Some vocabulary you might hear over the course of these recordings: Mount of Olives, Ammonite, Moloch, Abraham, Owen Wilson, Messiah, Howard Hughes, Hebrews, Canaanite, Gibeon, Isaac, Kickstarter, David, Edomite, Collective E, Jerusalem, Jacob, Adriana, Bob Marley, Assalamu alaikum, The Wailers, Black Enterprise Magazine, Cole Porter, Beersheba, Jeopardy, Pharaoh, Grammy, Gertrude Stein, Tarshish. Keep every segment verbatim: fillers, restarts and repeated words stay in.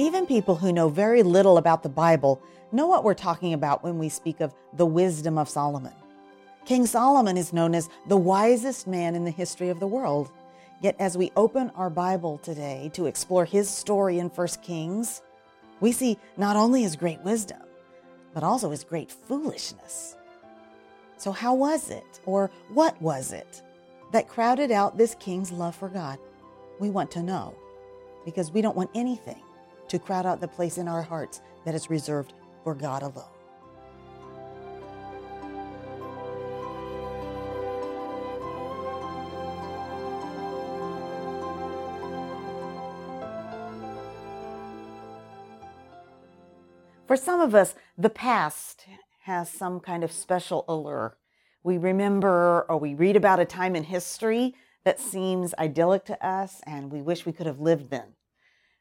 Even people who know very little about the Bible know what we're talking about when we speak of the wisdom of Solomon. King Solomon is known as the wisest man in the history of the world. Yet as we open our Bible today to explore his story in First Kings, we see not only his great wisdom, but also his great foolishness. So how was it, or what was it, that crowded out this king's love for God? We want to know, because we don't want anything to crowd out the place in our hearts that is reserved for God alone. For some of us, the past has some kind of special allure. We remember or we read about a time in history that seems idyllic to us, and we wish we could have lived then.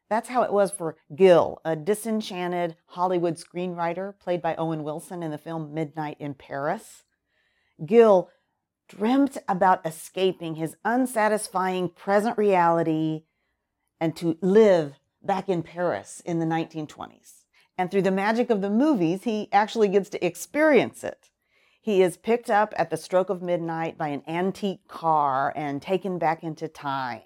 That's how it was for Gil, a disenchanted Hollywood screenwriter played by Owen Wilson in the film Midnight in Paris. Gil dreamt about escaping his unsatisfying present reality and to live back in Paris in the nineteen twenties. And through the magic of the movies, he actually gets to experience it. He is picked up at the stroke of midnight by an antique car and taken back into time.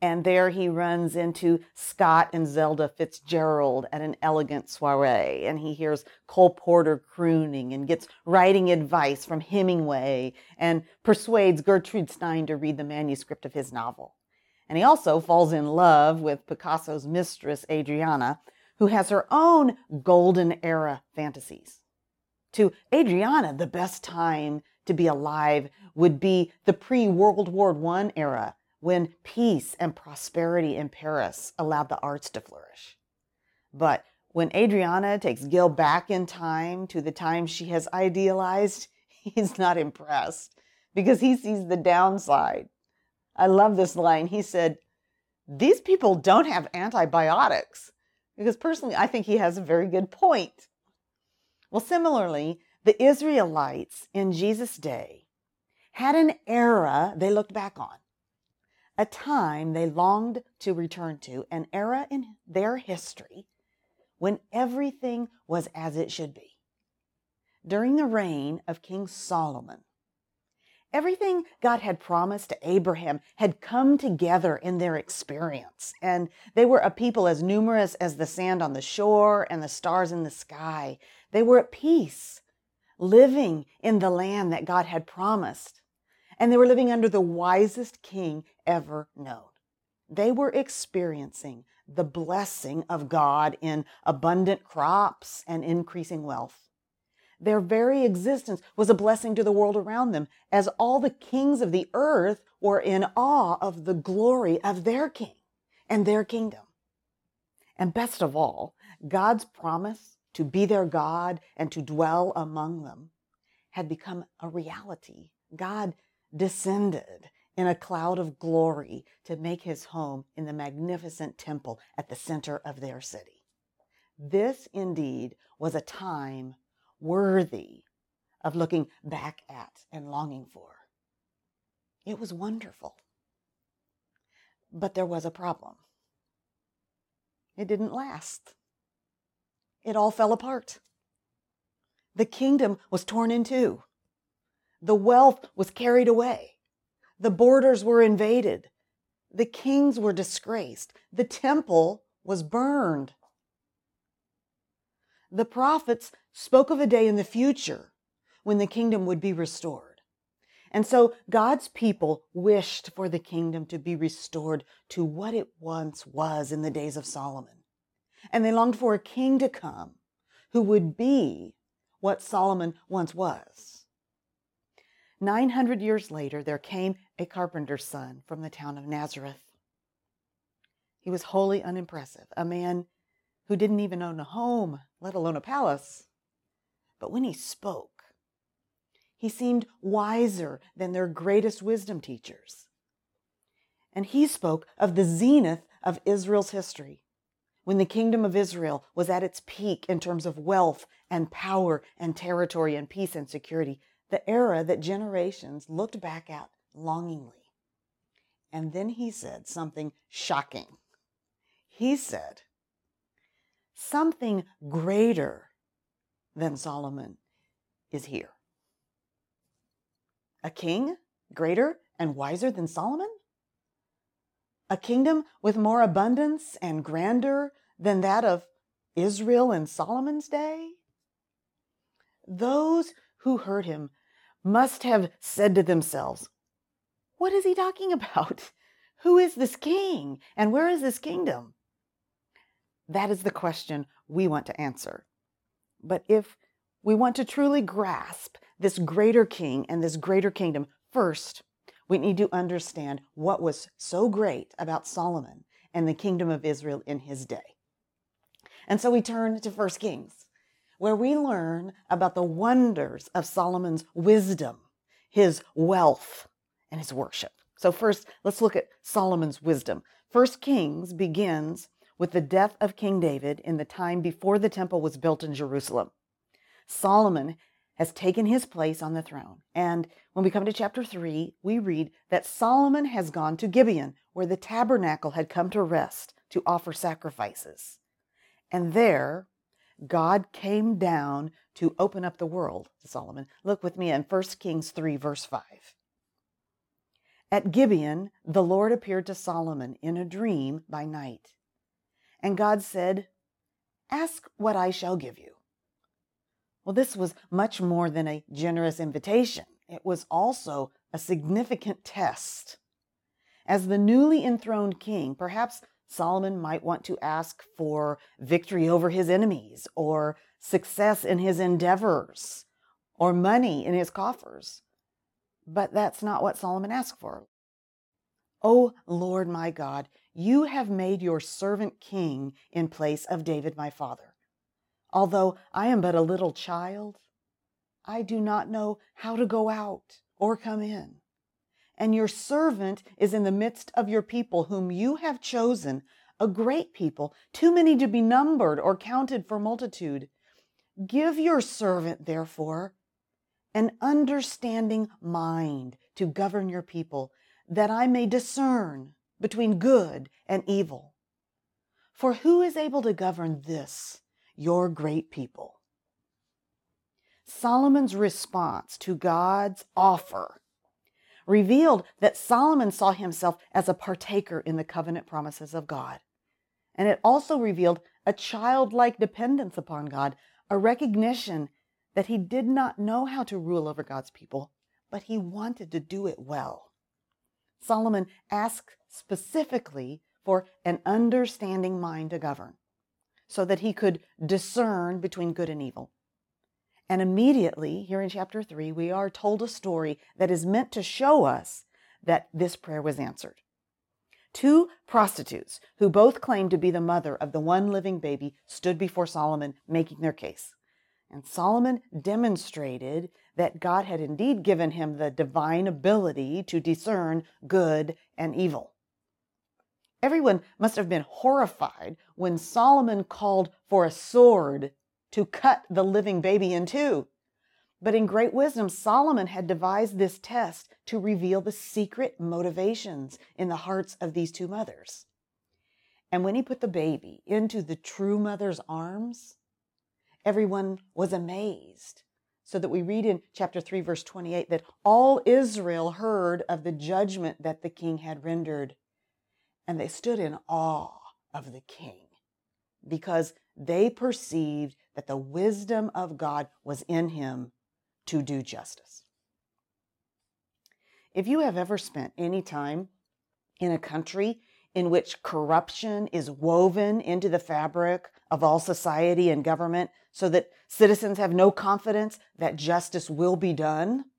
And there he runs into Scott and Zelda Fitzgerald at an elegant soiree. And he hears Cole Porter crooning and gets writing advice from Hemingway and persuades Gertrude Stein to read the manuscript of his novel. And he also falls in love with Picasso's mistress, Adriana, who has her own golden era fantasies. To Adriana, the best time to be alive would be the pre-World War One era, when peace and prosperity in Paris allowed the arts to flourish. But when Adriana takes Gil back in time to the time she has idealized, he's not impressed because he sees the downside. I love this line. He said, "These people don't have antibiotics." Because personally, I think he has a very good point. Well, similarly, the Israelites in Jesus' day had an era they looked back on, a time they longed to return to, an era in their history when everything was as it should be. During the reign of King Solomon, everything God had promised to Abraham had come together in their experience, and they were a people as numerous as the sand on the shore and the stars in the sky. They were at peace, living in the land that God had promised, and they were living under the wisest king ever known. They were experiencing the blessing of God in abundant crops and increasing wealth. Their very existence was a blessing to the world around them, as all the kings of the earth were in awe of the glory of their king and their kingdom. And best of all, God's promise to be their God and to dwell among them had become a reality. God descended in a cloud of glory to make his home in the magnificent temple at the center of their city. This indeed was a time worthy of looking back at and longing for. It was wonderful. But there was a problem. It didn't last. It all fell apart. The kingdom was torn in two. The wealth was carried away. The borders were invaded. The kings were disgraced. The temple was burned. The prophets spoke of a day in the future when the kingdom would be restored. And so God's people wished for the kingdom to be restored to what it once was in the days of Solomon. And they longed for a king to come who would be what Solomon once was. Nine hundred years later, there came a carpenter's son from the town of Nazareth. He was wholly unimpressive, a man who didn't even own a home, let alone a palace. But when he spoke, he seemed wiser than their greatest wisdom teachers. And he spoke of the zenith of Israel's history, when the kingdom of Israel was at its peak in terms of wealth and power and territory and peace and security, the era that generations looked back at longingly. And then he said something shocking. He said, something greater than Solomon is here. A king greater and wiser than Solomon? A kingdom with more abundance and grandeur than that of Israel in Solomon's day? Those who heard him must have said to themselves, "What is he talking about? Who is this king, and where is this kingdom?" That is the question we want to answer. But if we want to truly grasp this greater king and this greater kingdom, first, we need to understand what was so great about Solomon and the kingdom of Israel in his day. And so we turn to First Kings, where we learn about the wonders of Solomon's wisdom, his wealth, and his worship. So first, let's look at Solomon's wisdom. First Kings begins with the death of King David in the time before the temple was built in Jerusalem. Solomon has taken his place on the throne. And when we come to chapter three, we read that Solomon has gone to Gibeon, where the tabernacle had come to rest to offer sacrifices. And there, God came down to open up the world to Solomon. Look with me in First Kings three, verse five. At Gibeon, the Lord appeared to Solomon in a dream by night. And God said, "Ask what I shall give you." Well, this was much more than a generous invitation. It was also a significant test. As the newly enthroned king, perhaps Solomon might want to ask for victory over his enemies, or success in his endeavors, or money in his coffers. But that's not what Solomon asked for. "O Lord my God, you have made your servant king in place of David my father. Although I am but a little child, I do not know how to go out or come in. And your servant is in the midst of your people, whom you have chosen, a great people, too many to be numbered or counted for multitude. Give your servant, therefore, an understanding mind to govern your people, that I may discern between good and evil. For who is able to govern this, your great people?" Solomon's response to God's offer revealed that Solomon saw himself as a partaker in the covenant promises of God. And it also revealed a childlike dependence upon God, a recognition that he did not know how to rule over God's people, but he wanted to do it well. Solomon asked specifically for an understanding mind to govern, so that he could discern between good and evil. And immediately, here in chapter three, we are told a story that is meant to show us that this prayer was answered. Two prostitutes, who both claimed to be the mother of the one living baby, stood before Solomon, making their case. And Solomon demonstrated that God had indeed given him the divine ability to discern good and evil. Everyone must have been horrified when Solomon called for a sword to cut the living baby in two. But in great wisdom, Solomon had devised this test to reveal the secret motivations in the hearts of these two mothers. And when he put the baby into the true mother's arms, everyone was amazed. So that we read in chapter three, verse twenty-eight, that all Israel heard of the judgment that the king had rendered. And they stood in awe of the king, because they perceived that the wisdom of God was in him to do justice. If you have ever spent any time in a country in which corruption is woven into the fabric of all society and government, so that citizens have no confidence that justice will be done,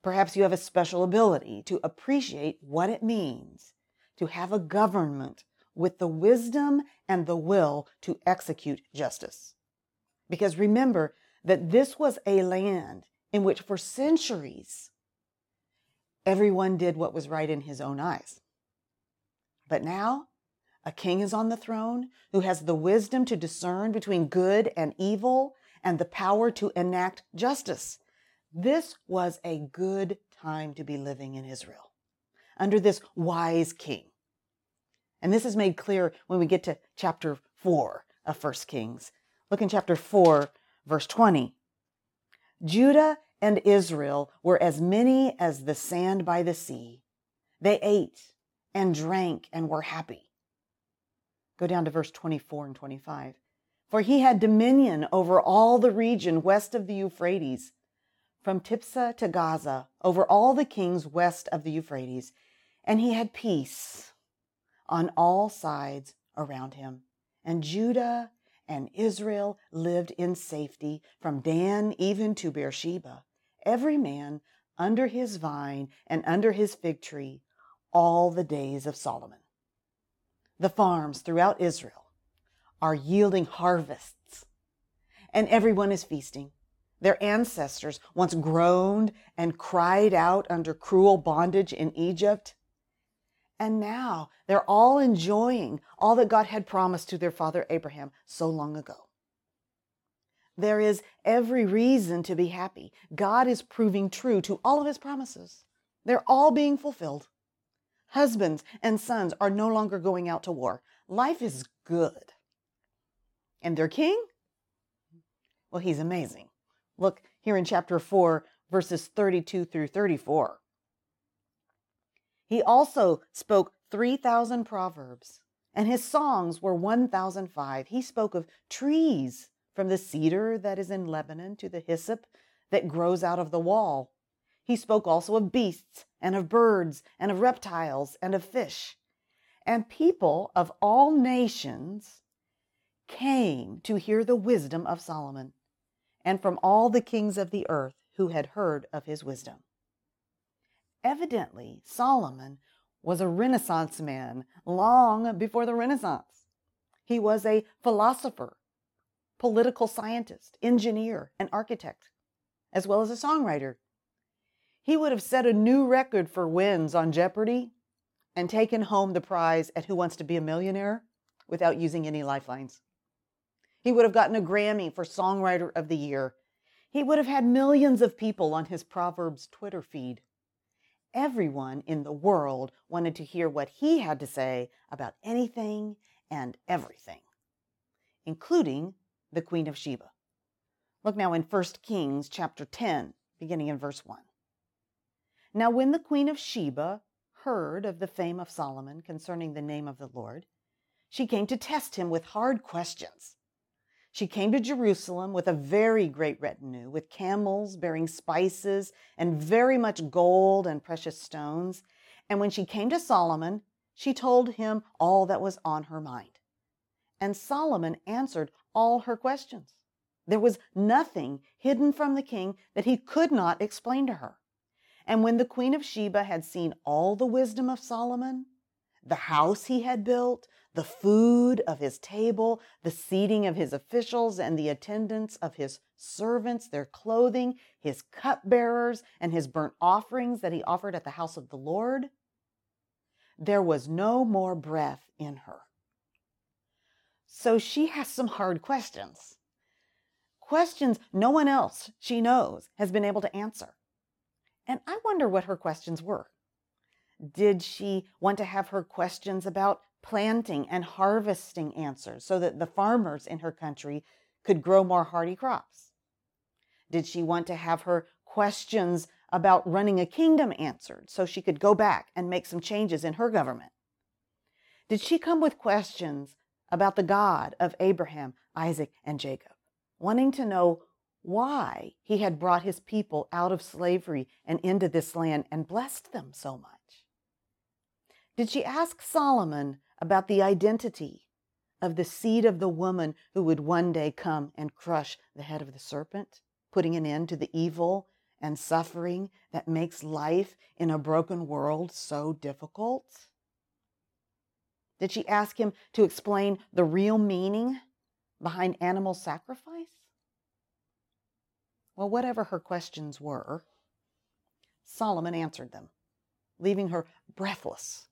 perhaps you have a special ability to appreciate what it means to have a government with the wisdom and the will to execute justice. Because remember that this was a land in which for centuries, everyone did what was right in his own eyes. But now, a king is on the throne who has the wisdom to discern between good and evil and the power to enact justice. This was a good time to be living in Israel, under this wise king. And this is made clear when we get to chapter four of First Kings. Look in chapter four, verse twenty. Judah and Israel were as many as the sand by the sea. They ate and drank and were happy. Go down to verse twenty-four and twenty-five. For he had dominion over all the region west of the Euphrates, from Tipsah to Gaza, over all the kings west of the Euphrates, and he had peace on all sides around him. And Judah and Israel lived in safety from Dan even to Beersheba, every man under his vine and under his fig tree, all the days of Solomon. The farms throughout Israel are yielding harvests, and everyone is feasting. Their ancestors once groaned and cried out under cruel bondage in Egypt, and now they're all enjoying all that God had promised to their father Abraham so long ago. There is every reason to be happy. God is proving true to all of his promises. They're all being fulfilled. Husbands and sons are no longer going out to war. Life is good. And their king? Well, he's amazing. Look here in chapter four, verses thirty-two through thirty-four. He also spoke three thousand proverbs, and his songs were one thousand five. He spoke of trees, from the cedar that is in Lebanon to the hyssop that grows out of the wall. He spoke also of beasts and of birds and of reptiles and of fish. And people of all nations came to hear the wisdom of Solomon, and from all the kings of the earth who had heard of his wisdom. Evidently, Solomon was a Renaissance man long before the Renaissance. He was a philosopher, political scientist, engineer, and architect, as well as a songwriter. He would have set a new record for wins on Jeopardy and taken home the prize at Who Wants to Be a Millionaire without using any lifelines. He would have gotten a Grammy for Songwriter of the Year. He would have had millions of people on his Proverbs Twitter feed. Everyone in the world wanted to hear what he had to say about anything and everything, including the Queen of Sheba. Look now in First Kings chapter ten, beginning in verse one. Now when the Queen of Sheba heard of the fame of Solomon concerning the name of the Lord, she came to test him with hard questions. She came to Jerusalem with a very great retinue, with camels bearing spices and very much gold and precious stones. And when she came to Solomon, she told him all that was on her mind. And Solomon answered all her questions. There was nothing hidden from the king that he could not explain to her. And when the Queen of Sheba had seen all the wisdom of Solomon, the house he had built, the food of his table, the seating of his officials and the attendance of his servants, their clothing, his cupbearers, and his burnt offerings that he offered at the house of the Lord, there was no more breath in her. So she has some hard questions. Questions no one else she knows has been able to answer. And I wonder what her questions were. Did she want to have her questions about planting and harvesting answers so that the farmers in her country could grow more hardy crops? Did she want to have her questions about running a kingdom answered so she could go back and make some changes in her government? Did she come with questions about the God of Abraham, Isaac, and Jacob, wanting to know why he had brought his people out of slavery and into this land and blessed them so much? Did she ask Solomon about the identity of the seed of the woman who would one day come and crush the head of the serpent, putting an end to the evil and suffering that makes life in a broken world so difficult? Did she ask him to explain the real meaning behind animal sacrifice? Well, whatever her questions were, Solomon answered them, leaving her breathless.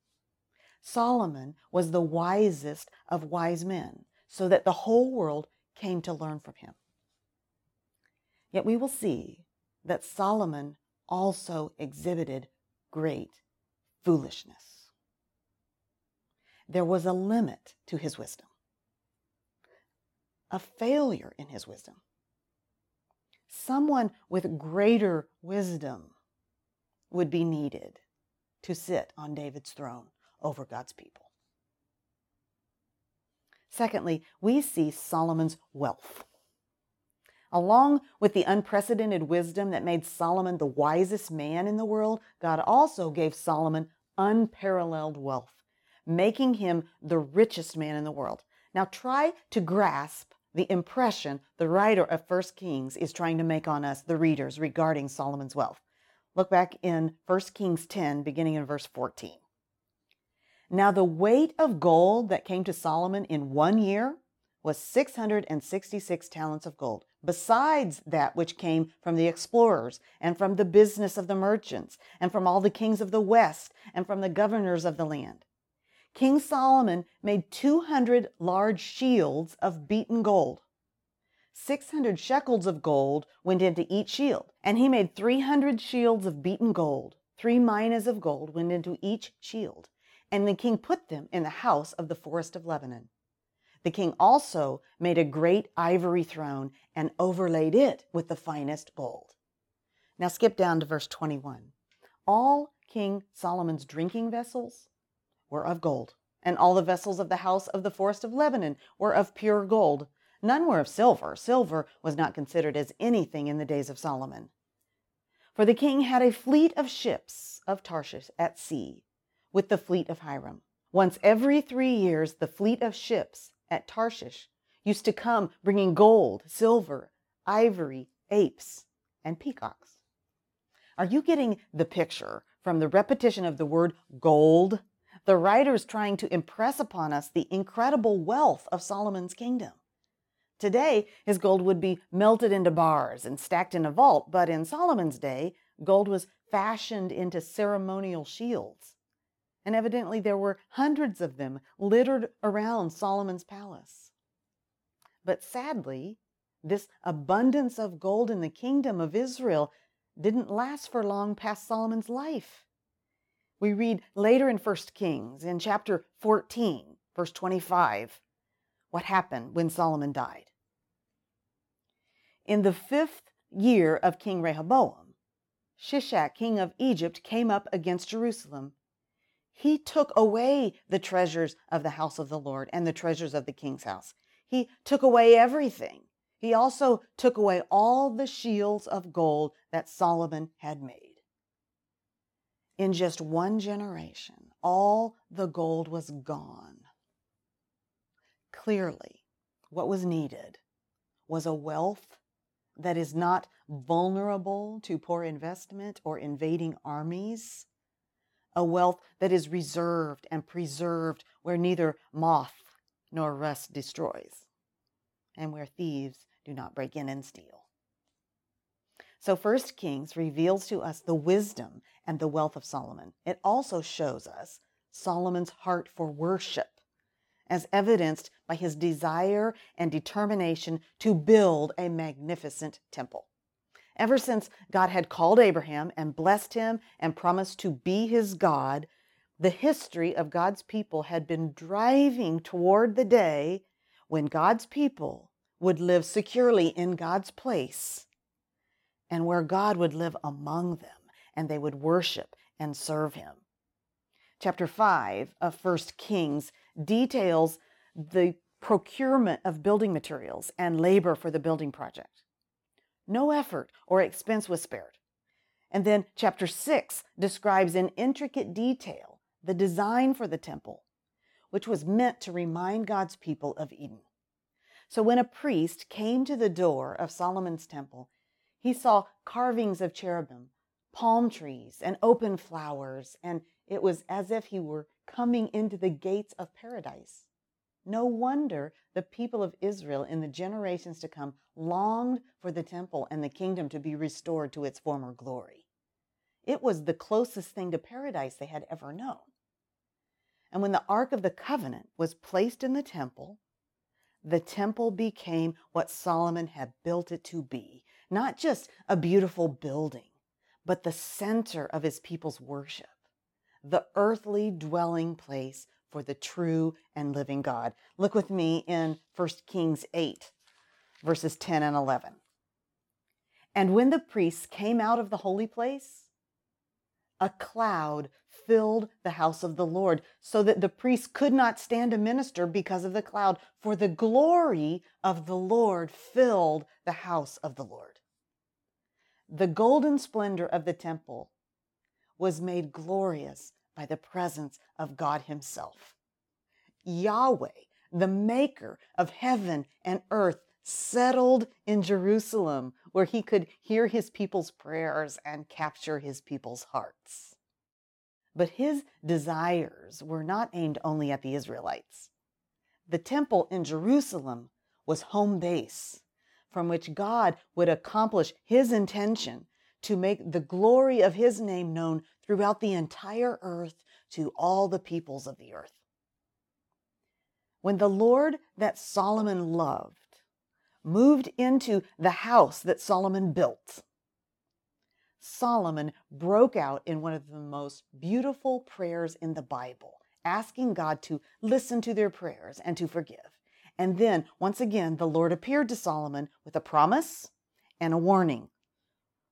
Solomon was the wisest of wise men, so that the whole world came to learn from him. Yet we will see that Solomon also exhibited great foolishness. There was a limit to his wisdom. a failure in his wisdom. Someone with greater wisdom would be needed to sit on David's throne over God's people. Secondly, we see Solomon's wealth. Along with the unprecedented wisdom that made Solomon the wisest man in the world, God also gave Solomon unparalleled wealth, making him the richest man in the world. Now try to grasp the impression the writer of First Kings is trying to make on us, the readers, regarding Solomon's wealth. Look back in First Kings ten, beginning in verse fourteen. Now the weight of gold that came to Solomon in one year was six hundred sixty-six talents of gold, besides that which came from the explorers and from the business of the merchants and from all the kings of the west and from the governors of the land. King Solomon made two hundred large shields of beaten gold. six hundred shekels of gold went into each shield, and he made three hundred shields of beaten gold. Three minas of gold went into each shield, and the king put them in the house of the forest of Lebanon. The king also made a great ivory throne and overlaid it with the finest gold. Now skip down to verse twenty-one. All King Solomon's drinking vessels were of gold, and all the vessels of the house of the forest of Lebanon were of pure gold. None were of silver. Silver was not considered as anything in the days of Solomon. For the king had a fleet of ships of Tarshish at sea with the fleet of Hiram. Once every three years, the fleet of ships at Tarshish used to come bringing gold, silver, ivory, apes, and peacocks. Are you getting the picture from the repetition of the word gold? The writer's trying to impress upon us the incredible wealth of Solomon's kingdom. Today, his gold would be melted into bars and stacked in a vault, but in Solomon's day, gold was fashioned into ceremonial shields. And evidently there were hundreds of them littered around Solomon's palace. But sadly, this abundance of gold in the kingdom of Israel didn't last for long past Solomon's life. We read later in First Kings, in chapter fourteen, verse twenty-five, what happened when Solomon died. In the fifth year of King Rehoboam, Shishak, king of Egypt, came up against Jerusalem. He took away the treasures of the house of the Lord and the treasures of the king's house. He took away everything. He also took away all the shields of gold that Solomon had made. In just one generation, all the gold was gone. Clearly, what was needed was a wealth that is not vulnerable to poor investment or invading armies. A wealth that is reserved and preserved, where neither moth nor rust destroys, and where thieves do not break in and steal. So First Kings reveals to us the wisdom and the wealth of Solomon. It also shows us Solomon's heart for worship, as evidenced by his desire and determination to build a magnificent temple. Ever since God had called Abraham and blessed him and promised to be his God, the history of God's people had been driving toward the day when God's people would live securely in God's place and where God would live among them and they would worship and serve him. Chapter five of First Kings details the procurement of building materials and labor for the building project. No effort or expense was spared. And then chapter six describes in intricate detail the design for the temple, which was meant to remind God's people of Eden. So when a priest came to the door of Solomon's temple, he saw carvings of cherubim, palm trees, and open flowers, and it was as if he were coming into the gates of paradise. No wonder the people of Israel in the generations to come longed for the temple and the kingdom to be restored to its former glory. It was the closest thing to paradise they had ever known. And when the Ark of the Covenant was placed in the temple, the temple became what Solomon had built it to be, not just a beautiful building, but the center of his people's worship, the earthly dwelling place for the true and living God. Look with me in First Kings eight, verses ten and eleven. And when the priests came out of the holy place, a cloud filled the house of the Lord, so that the priests could not stand to minister because of the cloud, for the glory of the Lord filled the house of the Lord. The golden splendor of the temple was made glorious by the presence of God himself. Yahweh, the maker of heaven and earth, settled in Jerusalem, where he could hear his people's prayers and capture his people's hearts. But his desires were not aimed only at the Israelites. The temple in Jerusalem was home base from which God would accomplish his intention to make the glory of his name known throughout the entire earth to all the peoples of the earth. When the Lord that Solomon loved moved into the house that Solomon built, Solomon broke out in one of the most beautiful prayers in the Bible, asking God to listen to their prayers and to forgive. And then, once again, the Lord appeared to Solomon with a promise and a warning.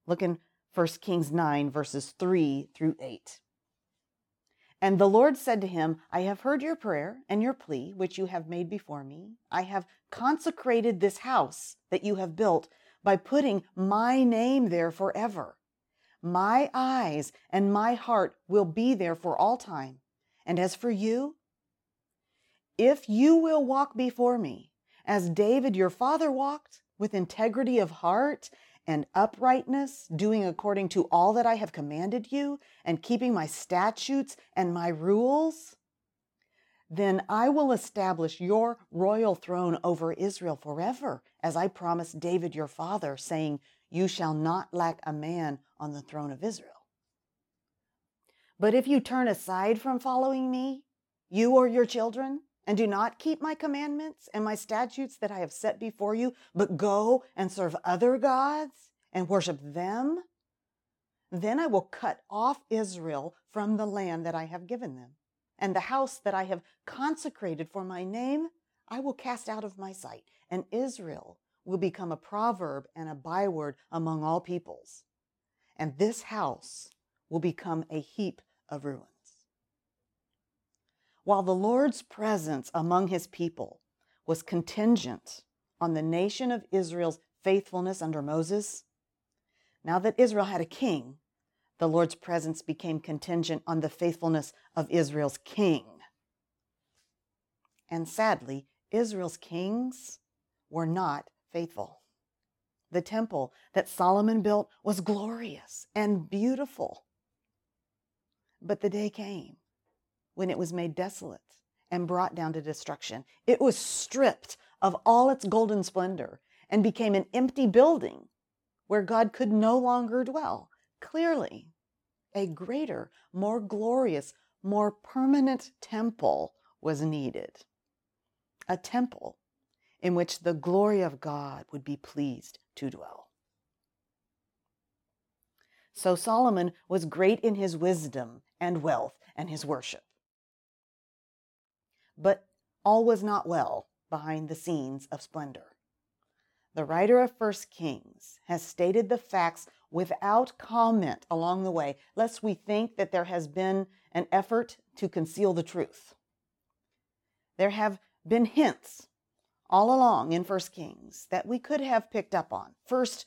Look in First Kings nine, verses three through eight. And the Lord said to him, I have heard your prayer and your plea, which you have made before me. I have consecrated this house that you have built by putting my name there forever. My eyes and my heart will be there for all time. And as for you, if you will walk before me, as David your father walked, with integrity of heart and uprightness, doing according to all that I have commanded you, and keeping my statutes and my rules, then I will establish your royal throne over Israel forever, as I promised David your father, saying, you shall not lack a man on the throne of Israel. But if you turn aside from following me, you or your children, and do not keep my commandments and my statutes that I have set before you, but go and serve other gods and worship them, then I will cut off Israel from the land that I have given them, and the house that I have consecrated for my name I will cast out of my sight, and Israel will become a proverb and a byword among all peoples, and this house will become a heap of ruins. While the Lord's presence among his people was contingent on the nation of Israel's faithfulness under Moses, now that Israel had a king, the Lord's presence became contingent on the faithfulness of Israel's king. And sadly, Israel's kings were not faithful. The temple that Solomon built was glorious and beautiful. But the day came when it was made desolate and brought down to destruction. It was stripped of all its golden splendor and became an empty building where God could no longer dwell. Clearly, a greater, more glorious, more permanent temple was needed. A temple in which the glory of God would be pleased to dwell. So Solomon was great in his wisdom and wealth and his worship. But all was not well behind the scenes of splendor. The writer of First Kings has stated the facts without comment along the way, lest we think that there has been an effort to conceal the truth. There have been hints all along in First Kings that we could have picked up on. First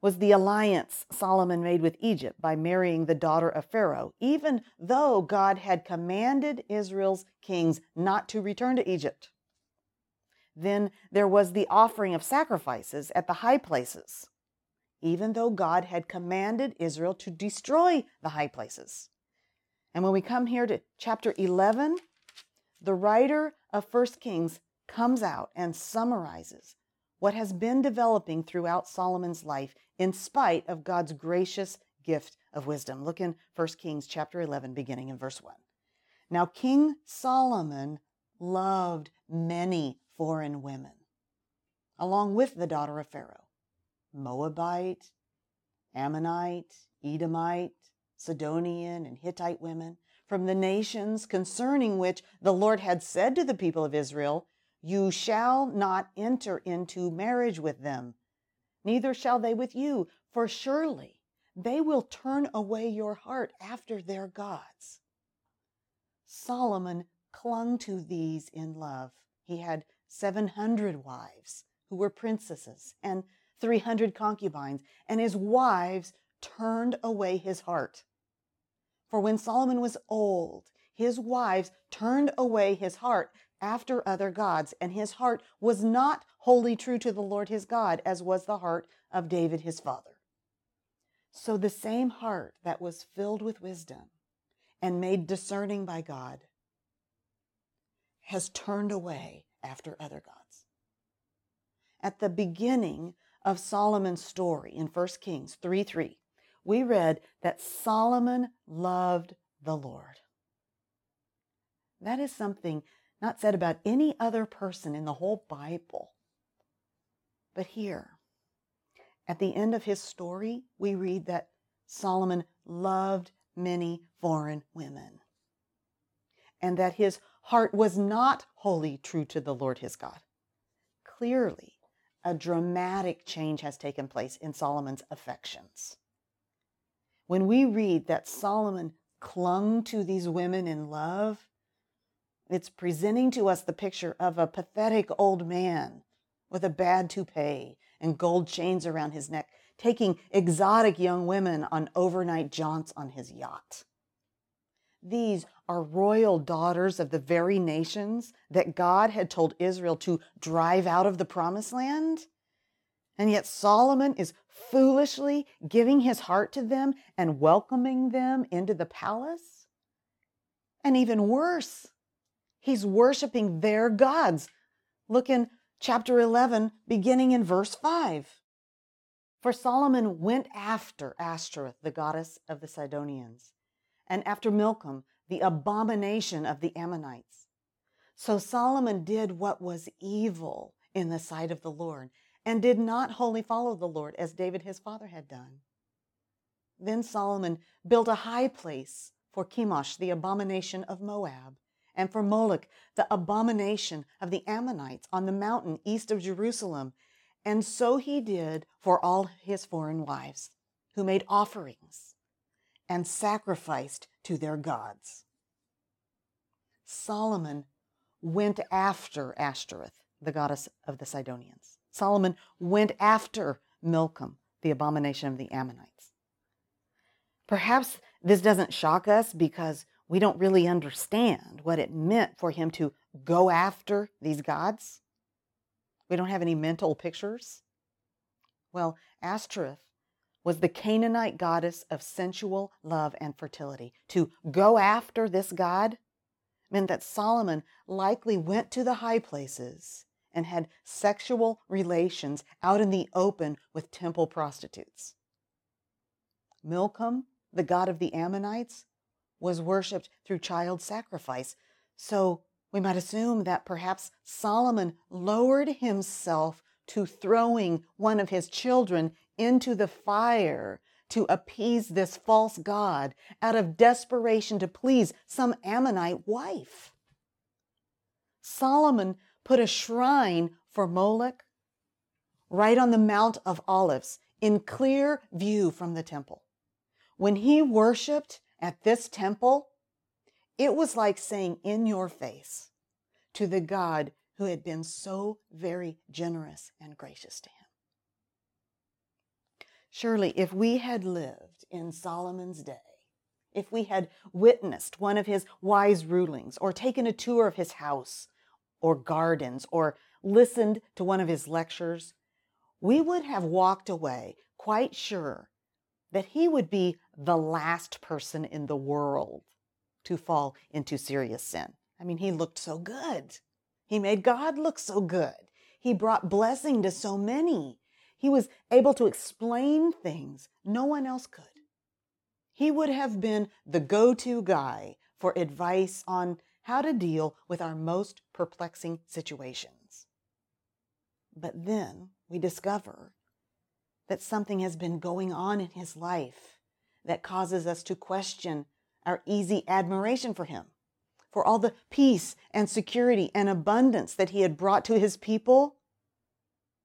was the alliance Solomon made with Egypt by marrying the daughter of Pharaoh, even though God had commanded Israel's kings not to return to Egypt. Then there was the offering of sacrifices at the high places, even though God had commanded Israel to destroy the high places. And when we come here to chapter eleven, the writer of First Kings comes out and summarizes what has been developing throughout Solomon's life in spite of God's gracious gift of wisdom. Look in First Kings chapter eleven, beginning in verse one. Now King Solomon loved many foreign women, along with the daughter of Pharaoh, Moabite, Ammonite, Edomite, Sidonian, and Hittite women from the nations concerning which the Lord had said to the people of Israel, You shall not enter into marriage with them, neither shall they with you, for surely they will turn away your heart after their gods. Solomon clung to these in love. He had seven hundred wives who were princesses and three hundred concubines, and his wives turned away his heart. For when Solomon was old, his wives turned away his heart after other gods, and his heart was not wholly true to the Lord his God, as was the heart of David his father. So the same heart that was filled with wisdom and made discerning by God has turned away after other gods. At the beginning of Solomon's story in First Kings three three, we read that Solomon loved the Lord. That is something not said about any other person in the whole Bible. But here, at the end of his story, we read that Solomon loved many foreign women, and that his heart was not wholly true to the Lord his God. Clearly, a dramatic change has taken place in Solomon's affections. When we read that Solomon clung to these women in love, it's presenting to us the picture of a pathetic old man with a bad toupee and gold chains around his neck, taking exotic young women on overnight jaunts on his yacht. These are royal daughters of the very nations that God had told Israel to drive out of the promised land. And yet Solomon is foolishly giving his heart to them and welcoming them into the palace. And even worse, he's worshiping their gods. Look in chapter eleven, beginning in verse five. For Solomon went after Ashtoreth, the goddess of the Sidonians, and after Milcom, the abomination of the Ammonites. So Solomon did what was evil in the sight of the Lord, and did not wholly follow the Lord, as David his father had done. Then Solomon built a high place for Chemosh, the abomination of Moab, and for Moloch, the abomination of the Ammonites, on the mountain east of Jerusalem. And so he did for all his foreign wives, who made offerings and sacrificed to their gods. Solomon went after Ashtoreth, the goddess of the Sidonians. Solomon went after Milcom, the abomination of the Ammonites. Perhaps this doesn't shock us because we don't really understand what it meant for him to go after these gods. We don't have any mental pictures. Well, Ashtoreth was the Canaanite goddess of sensual love and fertility. To go after this god meant that Solomon likely went to the high places and had sexual relations out in the open with temple prostitutes. Milcom, the god of the Ammonites, was worshipped through child sacrifice. So we might assume that perhaps Solomon lowered himself to throwing one of his children into the fire to appease this false god out of desperation to please some Ammonite wife. Solomon put a shrine for Moloch right on the Mount of Olives in clear view from the temple. When he worshipped at this temple, it was like saying in your face to the God who had been so very generous and gracious to him. Surely, if we had lived in Solomon's day, if we had witnessed one of his wise rulings, or taken a tour of his house or gardens, or listened to one of his lectures, we would have walked away quite sure that he would be the last person in the world to fall into serious sin. I mean, he looked so good. He made God look so good. He brought blessing to so many. He was able to explain things no one else could. He would have been the go-to guy for advice on how to deal with our most perplexing situations. But then we discover that something has been going on in his life that causes us to question our easy admiration for him. for all the peace and security and abundance that he had brought to his people,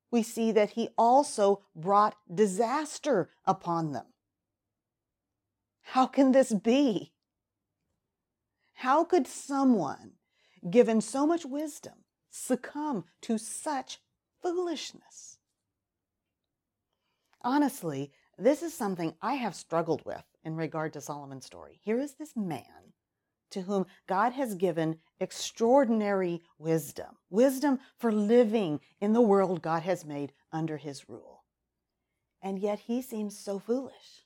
we see that he also brought disaster upon them. How can this be? How could someone, given so much wisdom, succumb to such foolishness? Honestly, this is something I have struggled with in regard to Solomon's story. Here is this man to whom God has given extraordinary wisdom, wisdom for living in the world God has made under his rule. And yet he seems so foolish.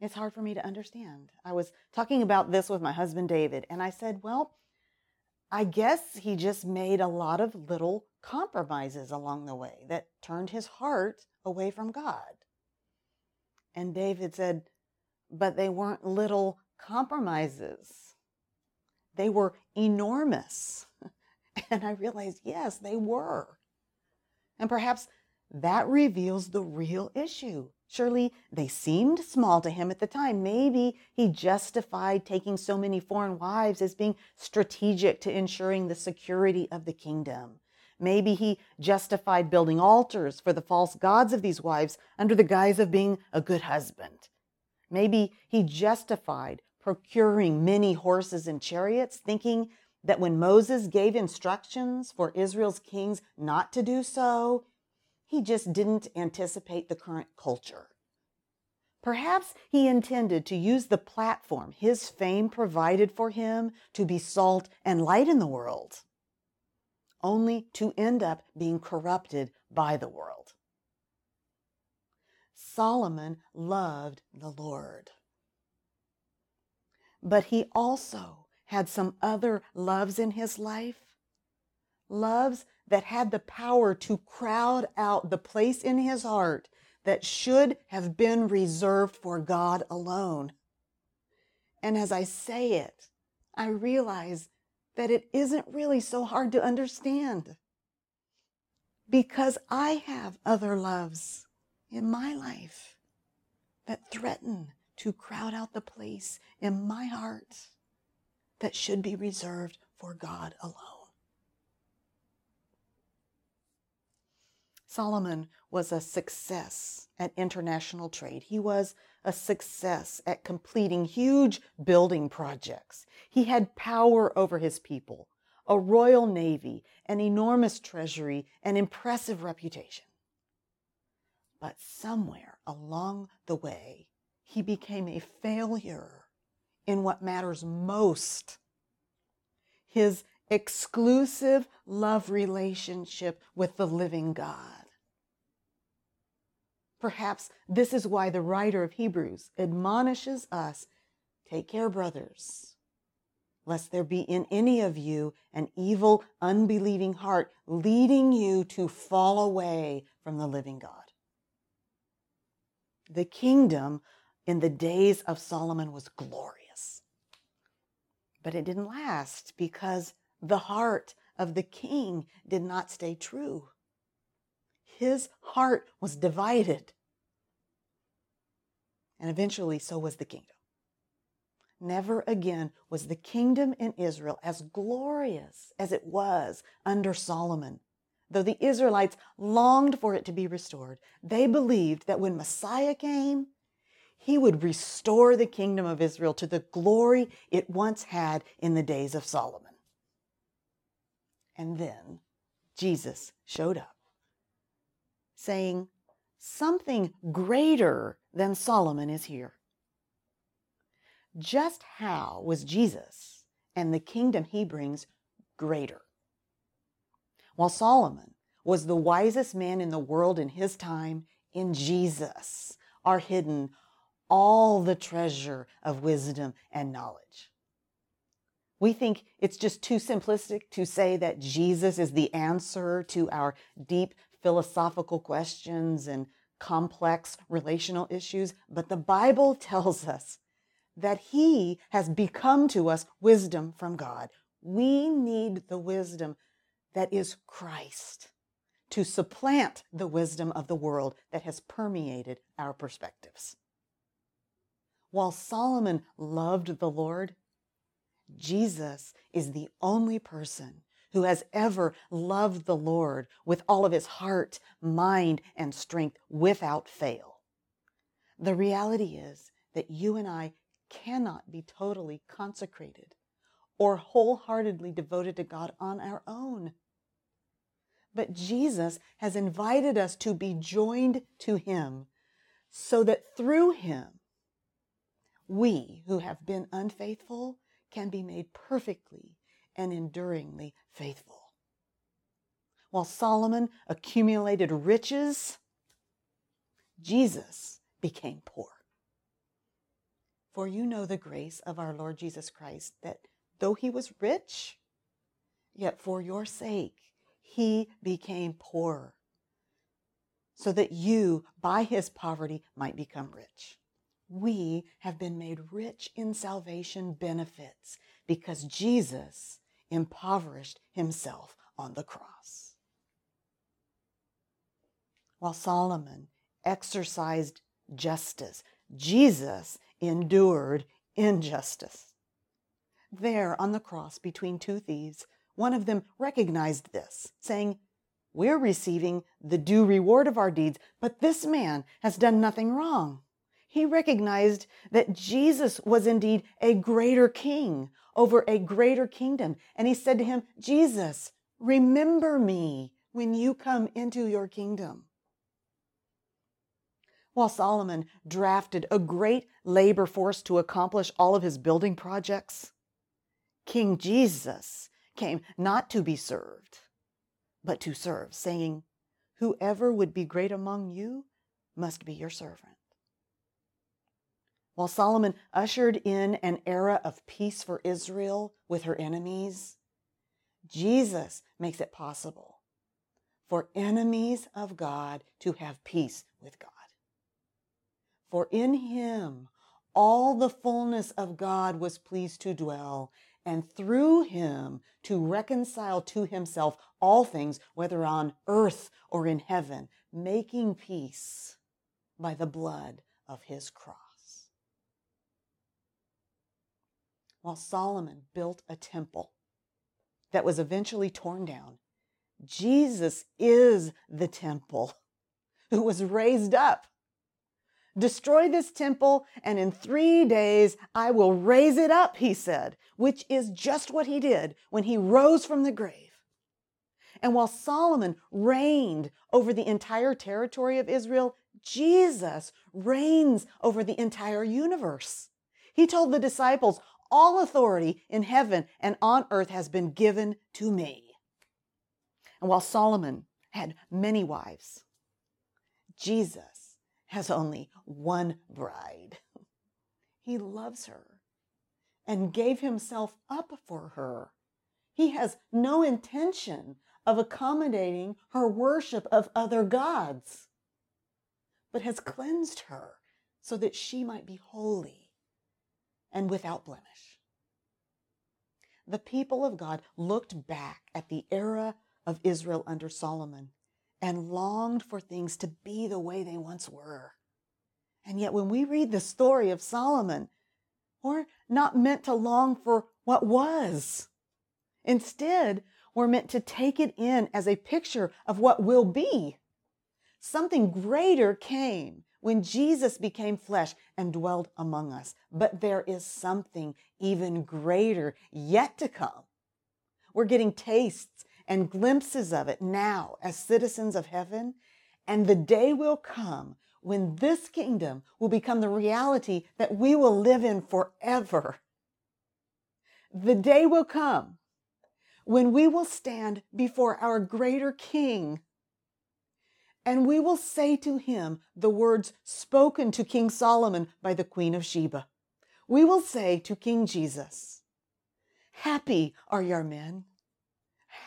It's hard for me to understand. I was talking about this with my husband, David, and I said, well, I guess he just made a lot of little compromises along the way that turned his heart away from God. And David said, but they weren't little compromises. They were enormous. And I realized, yes, they were. And perhaps that reveals the real issue. Surely they seemed small to him at the time. Maybe he justified taking so many foreign wives as being strategic to ensuring the security of the kingdom. Maybe he justified building altars for the false gods of these wives under the guise of being a good husband. Maybe he justified procuring many horses and chariots, thinking that when Moses gave instructions for Israel's kings not to do so, he just didn't anticipate the current culture. Perhaps he intended to use the platform his fame provided for him to be salt and light in the world, only to end up being corrupted by the world. Solomon loved the Lord, but he also had some other loves in his life, loves that had the power to crowd out the place in his heart that should have been reserved for God alone. And as I say it, I realize that it isn't really so hard to understand, because I have other loves in my life that threaten to crowd out the place in my heart that should be reserved for God alone. Solomon was a success at international trade. He was a success at completing huge building projects. He had power over his people, a royal navy, an enormous treasury, an impressive reputation. But somewhere along the way, he became a failure in what matters most, his exclusive love relationship with the living God. Perhaps this is why the writer of Hebrews admonishes us, take care, brothers, lest there be in any of you an evil, unbelieving heart leading you to fall away from the living God. The kingdom in the days of Solomon was glorious, but it didn't last because the heart of the king did not stay true. His heart was divided. And eventually, so was the kingdom. Never again was the kingdom in Israel as glorious as it was under Solomon. Though the Israelites longed for it to be restored, they believed that when Messiah came, he would restore the kingdom of Israel to the glory it once had in the days of Solomon. And then Jesus showed up, saying, something greater than Solomon is here. Just how was Jesus and the kingdom he brings greater? While Solomon was the wisest man in the world in his time, in Jesus are hidden all the treasure of wisdom and knowledge. We think it's just too simplistic to say that Jesus is the answer to our deep philosophical questions and complex relational issues, but the Bible tells us that he has become to us wisdom from God. We need the wisdom that is Christ to supplant the wisdom of the world that has permeated our perspectives. While Solomon loved the Lord, Jesus is the only person who has ever loved the Lord with all of his heart, mind, and strength without fail. The reality is that you and I cannot be totally consecrated or wholeheartedly devoted to God on our own. But Jesus has invited us to be joined to him so that through him, we who have been unfaithful can be made perfectly and enduringly faithful. While Solomon accumulated riches, Jesus became poor. For you know the grace of our Lord Jesus Christ, that though he was rich, yet for your sake he became poor, so that you, by his poverty, might become rich. We have been made rich in salvation benefits because Jesus impoverished himself on the cross. While Solomon exercised justice, Jesus endured injustice. There on the cross between two thieves, one of them recognized this, saying, "We're receiving the due reward of our deeds, but this man has done nothing wrong." He recognized that Jesus was indeed a greater king over a greater kingdom. And he said to him, "Jesus, remember me when you come into your kingdom." While Solomon drafted a great labor force to accomplish all of his building projects, King Jesus came not to be served, but to serve, saying, "Whoever would be great among you must be your servant." While Solomon ushered in an era of peace for Israel with her enemies, Jesus makes it possible for enemies of God to have peace with God. For in him all the fullness of God was pleased to dwell, and through him to reconcile to himself all things, whether on earth or in heaven, making peace by the blood of his cross. While Solomon built a temple that was eventually torn down, Jesus is the temple who was raised up. "Destroy this temple, and in three days I will raise it up," he said, which is just what he did when he rose from the grave. And while Solomon reigned over the entire territory of Israel, Jesus reigns over the entire universe. He told the disciples, "All authority in heaven and on earth has been given to me." And while Solomon had many wives, Jesus has only one bride. He loves her and gave himself up for her. He has no intention of accommodating her worship of other gods, but has cleansed her so that she might be holy and without blemish. The people of God looked back at the era of Israel under Solomon and longed for things to be the way they once were. And yet when we read the story of Solomon, we're not meant to long for what was. Instead, we're meant to take it in as a picture of what will be. Something greater came when Jesus became flesh and dwelled among us. But there is something even greater yet to come. We're getting tastes and glimpses of it now as citizens of heaven, and the day will come when this kingdom will become the reality that we will live in forever. The day will come when we will stand before our greater King, and we will say to him the words spoken to King Solomon by the Queen of Sheba. We will say to King Jesus, "Happy are your men.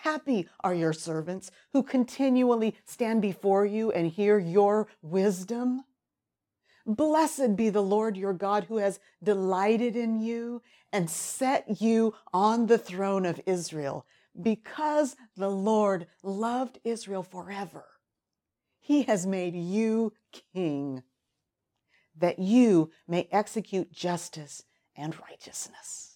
Happy are your servants who continually stand before you and hear your wisdom. Blessed be the Lord your God who has delighted in you and set you on the throne of Israel. Because the Lord loved Israel forever, he has made you king, that you may execute justice and righteousness."